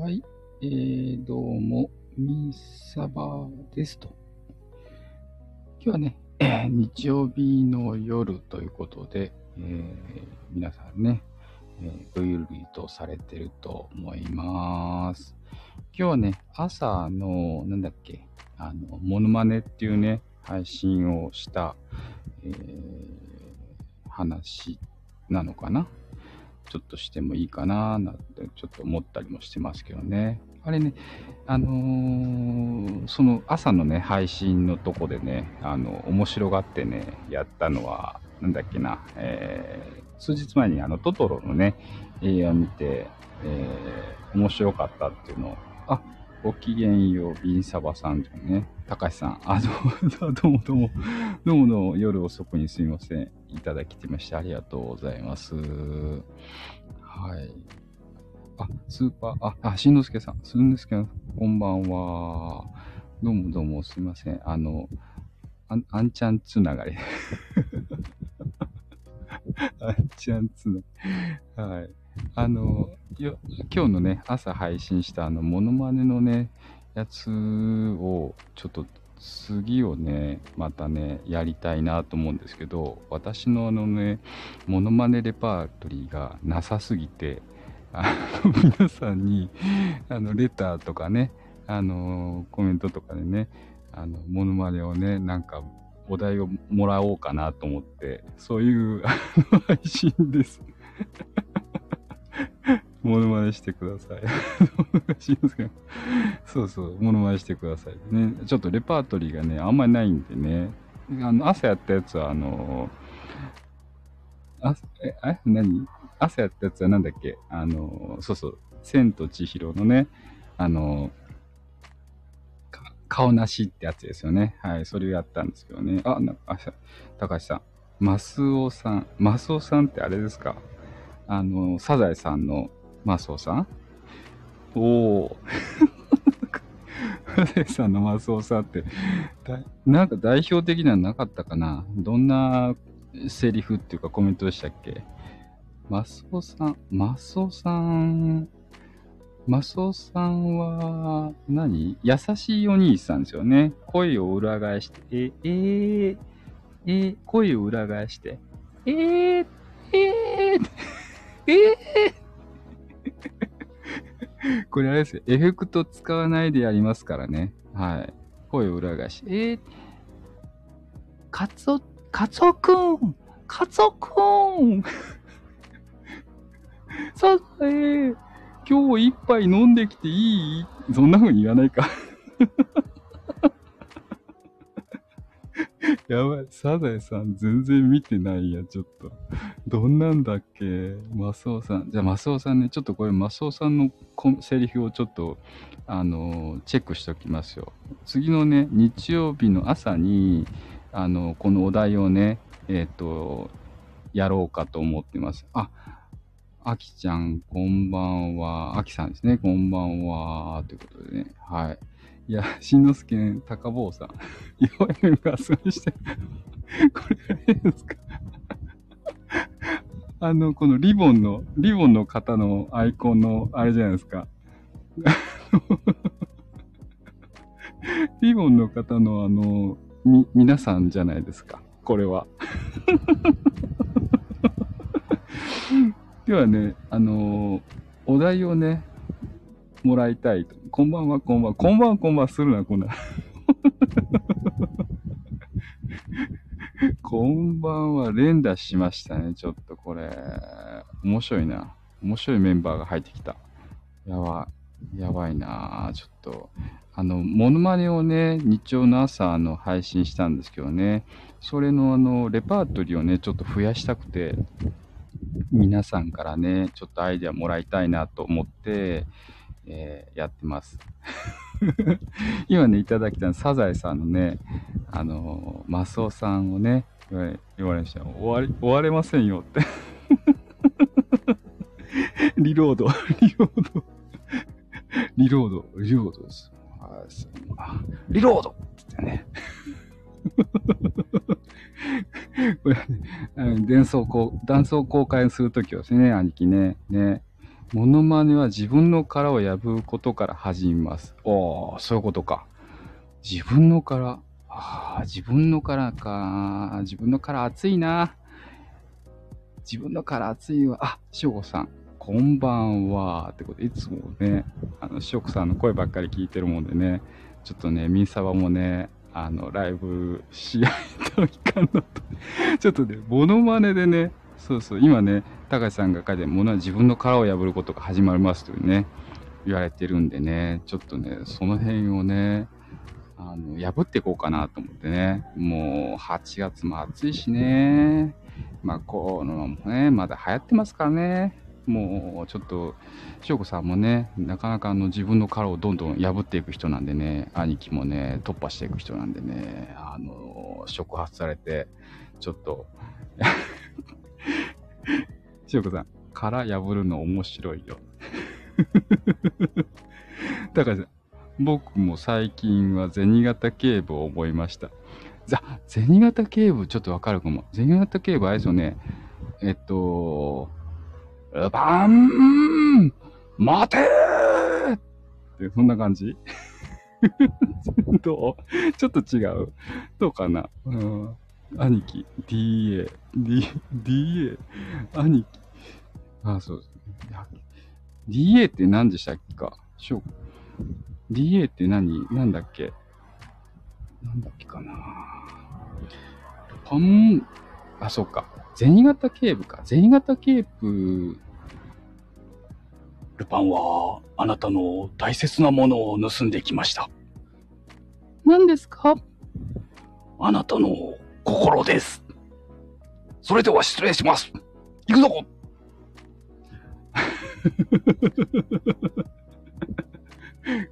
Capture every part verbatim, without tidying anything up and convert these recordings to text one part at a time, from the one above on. はい、えー、どうもみさばですと。今日はね、えー、日曜日の夜ということで、えー、皆さんね、えー、ごゆるりとされてると思います。今日はね、朝のなんだっけ、あのモノマネっていうね配信をした、えー、話なのかな。ちょっとしてもいいかなーなんてちょっと思ったりもしてますけどね。あれね、あのー、その朝のね配信のとこでね、あの面白がってねやったのはなんだっけな、えー、数日前にあのトトロのね映画見て、えー、面白かったっていうのを、あ、ごきげんようビンサバさんとかね、たかしさん、あ、どうもどうもどうもどうも夜遅くにすみません。いただきましてありがとうございます。はい。あ、スーパー、あ、あ、しんのすけさん、すんですけど、こんばんは。どうもどうもすいません。あの、あん、あんちゃんつながり。あんちゃんつながり。はい。あの、よ、今日のね、朝配信したあの、モノマネのね、やつを、ちょっと、次をねまたねやりたいなと思うんですけど、私のあのねモノマネレパートリーがなさすぎて、あの皆さんにあのレターとかね、あのコメントとかでね、あのモノマネをねなんかお題をもらおうかなと思って、そういうあの配信ですモノマネしてくださいそうそう、モノマネしてくださいね。ちょっとレパートリーがねあんまりないんでね、あの朝やったやつはあのあえあ何朝やったやつはなんだっけ、あのそうそう、千と千尋のねあの顔なしってやつですよね。はい、それをやったんですけどね。あ、なんか高橋さん、マスオさん、マスオさんってあれですか、あのサザエさんのマスオさん、おおサザエさんのマスオさんってなんか代表的なのなかったかな、どんなセリフっていうかコメントでしたっけ。マスオさん、マスオさん、マスオさんは何、優しいお兄さんですよね。恋を裏返して、ええー、えー、恋を裏返してえー、えーええー、これあれですよ、エフェクト使わないでやりますからね。はい。声を裏返し。えー、カツオ、カツオくん、カツオくんサザエ、今日一杯飲んできていい？そんな風に言わないか。やばい、サザエさん全然見てないや、ちょっと。どんなんだっけ、マスオさん。じゃあマスオさんね、ちょっとこれマスオさんのセリフをちょっとあのー、チェックしておきますよ。次のね日曜日の朝にあのー、このお題をねえっ、ー、とやろうかと思ってます。あ、あきちゃんこんばんは、あきさんですね、こんばんはということでね、はい。いや、しんのすけね、たかぼうさん、よんえんがすごいしてこれがいいですかあの、このリボンの、リボンの方のアイコンの、あれじゃないですか。リボンの方の、あの、み、皆さんじゃないですか。これは。ではね、あの、お題をね、もらいたいと。こんばんは、こんばんは、こんばんは、こんばんは、するな、こんな。こんばんは、連打しましたね。ちょっとこれ、面白いな。面白いメンバーが入ってきた。やばい、やばいな。ちょっと、あの、モノマネをね、日曜の朝の配信したんですけどね、それのあの、レパートリーをね、ちょっと増やしたくて、皆さんからね、ちょっとアイデアもらいたいなと思って、えー、やってます。今ね、いただきたのサザエさんのね、あのー、マスオさんをね、言わ れ, 言われましたよ。終わり、終われませんよってリロード、リロード、リロード、リロードです。リロードって言ってね。これね、断層公開するときはですね、兄貴ね、ね、モノマネは自分の殻を破ることから始めます。おー、そういうことか。自分の殻。ああ、自分の殻か。自分の殻熱いな。自分の殻熱いわ。あ、しょうこさん、こんばんは。ってことで、いつもね、あの、しょうこさんの声ばっかり聞いてるもんでね、ちょっとね、みんさばもね、あの、ライブし合えたらいかんのと。ちょっとね、モノマネでね、そうそう、今ね、高橋さんが書いてるものは自分の殻を破ることが始まりますというね、言われてるんでね、ちょっとね、その辺をね、あの、破っていこうかなと思ってね、もうはちがつも暑いしね、まあ、このままね、まだ流行ってますからね、もうちょっと、翔子さんもね、なかなかあの自分の殻をどんどん破っていく人なんでね、兄貴もね、突破していく人なんでね、あの、触発されて、ちょっと、翔子さん、殻破るの面白いよ。だから、僕も最近は銭形警部を覚えました。ザ、銭形警部ちょっとわかるかも。銭形警部あれですよね。えっと、バン待てーって、そんな感じどうちょっと違うどうかな、うん、兄貴、ディーエー、D、ディーエー、兄貴。あ, あ、そうですね。ディーエー って何でしたっけか。ディーエー って何なんだっけなんだっけかなパン、あ、そうか。銭形警部か。銭形警部。ルパンはあなたの大切なものを盗んできました。何ですか？あなたの心です。それでは失礼します。行くぞ。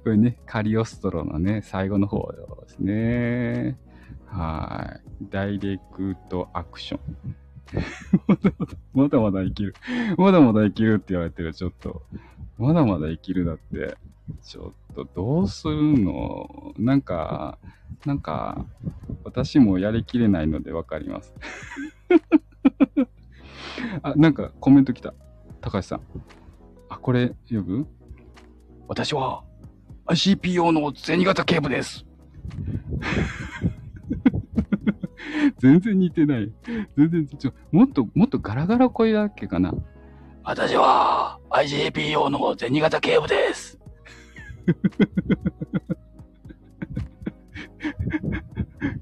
これね、カリオストロのね、最後の方ですね。はい。ダイレクトアクション。まだまだ生きる。まだまだ生きるって言われてる。ちょっと。まだまだ生きるだって。ちょっと、どうするの？なんか、なんか、私もやりきれないのでわかります。あ、なんかコメント来た。高橋さん。あ、これ読む？私は アイシーピーオー の銭形警部です。全然似てない。全然ちょもっともっとガラガラ声だっけかな。私は アイシーピーオー の銭形警部です。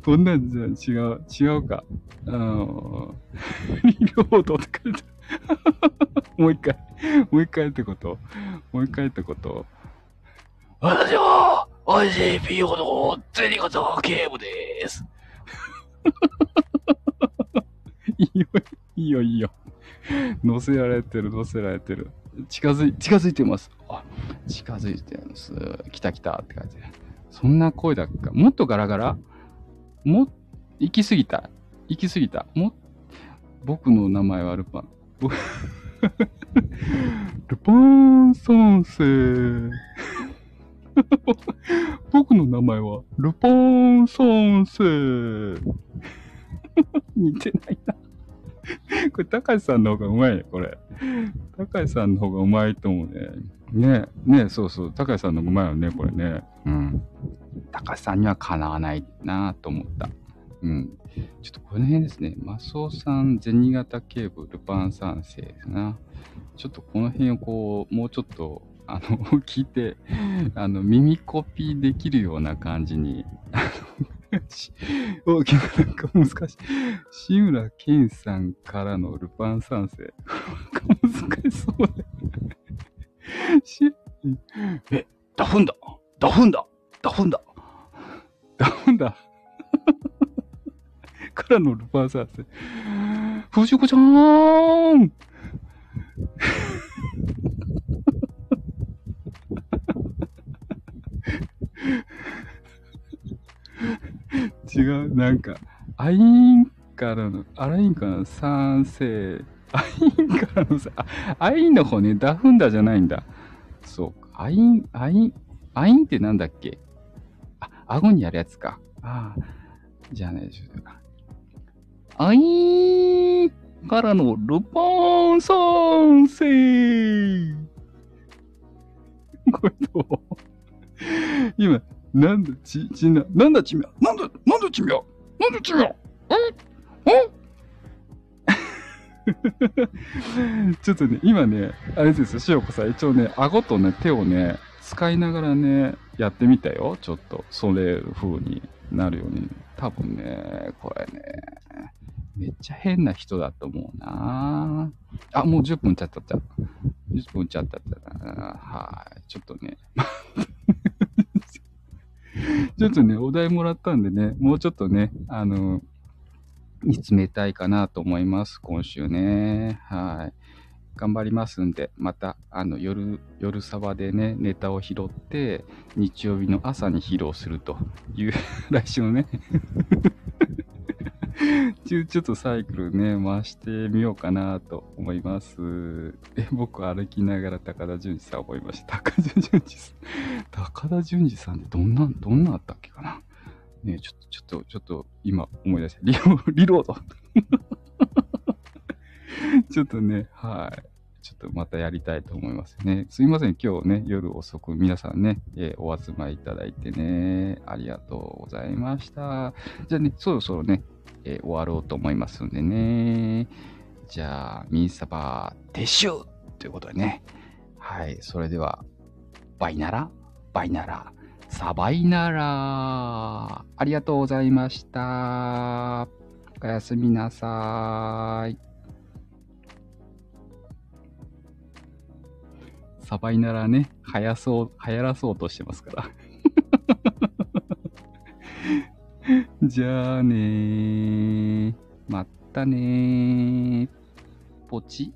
こんなんじゃ違う違うか。あのー、リロードって書いてもう一回もう一回ってこともう一回ってこと。私は アイシーピーオー の銭形警部です。いいよいいよいいよ乗せられてる乗せられてる近づい近づいてますあ近づいてます来た来たって感じそんな声だっけもっとガラガラも行き過ぎた行き過ぎたも僕の名前はルパンルパン三世僕の名前はルパン三世似てないなこれ高橋さんの方がうまいねこれ高橋さんの方がうまいと思うねねえねえそうそう高橋さんの方がうまいよねこれねうん高橋さんにはかなわないなと思ったうんちょっとこの辺ですねマスオさん銭形警部ルパン三世ですなちょっとこの辺をこうもうちょっとあの聞いてあの耳コピーできるような感じに大きななんか難しい志村けんさんからのルパン三世難しそうだしえダフンだダフンだダフンだダフンだからのルパン三世藤子ちゃーん違うなんかアインからのアラインからの三世アインからのさアインの方ねダフンダじゃないんだそうアインアインアインってなんだっけあ顎にやるやつかああじゃあねアインからのルパン三世ことを今なんだちちななんだちみゃなんだなんだちみゃなんだちみゃえちょっとね今ねあれですよ、しおこさん一応ね顎とね手をね使いながらねやってみたよ。ちょっとそれ風になるように、多分ねこれねめっちゃ変な人だと思うなあ。もうじゅっぷんちゃったちゃじゅっぷんちゃったちゃはい、ちょっとねちょっとねお題もらったんでね、もうちょっとねあの煮詰めたいかなと思います今週ね。はい、頑張りますんで、またあの夜夜サバでねネタを拾って日曜日の朝に披露するという来週のねちょっとサイクルね回してみようかなと思います。え僕歩きながら高田純次さん思いました。高田純次さん高田純次さんってどんなどんなあったっけかなね、ちょっと、ちょっと、ちょっと、今思い出して、リロ、リロードちょっとね、はい。ちょっとまたやりたいと思いますね。すいません、今日ね、夜遅く、皆さんね、えー、お集まりいただいてね、ありがとうございました。じゃあね、そろそろね、えー、終わろうと思いますんでね。じゃあ、ミンサバ撤収ということでね。はい、それでは、バイナラ、バイナラ。サバイナラ、ありがとうございました。おやすみなさーい。サバイナラね、流行そう、流行らそうとしてますから。じゃあねー、まったねー、ポチ。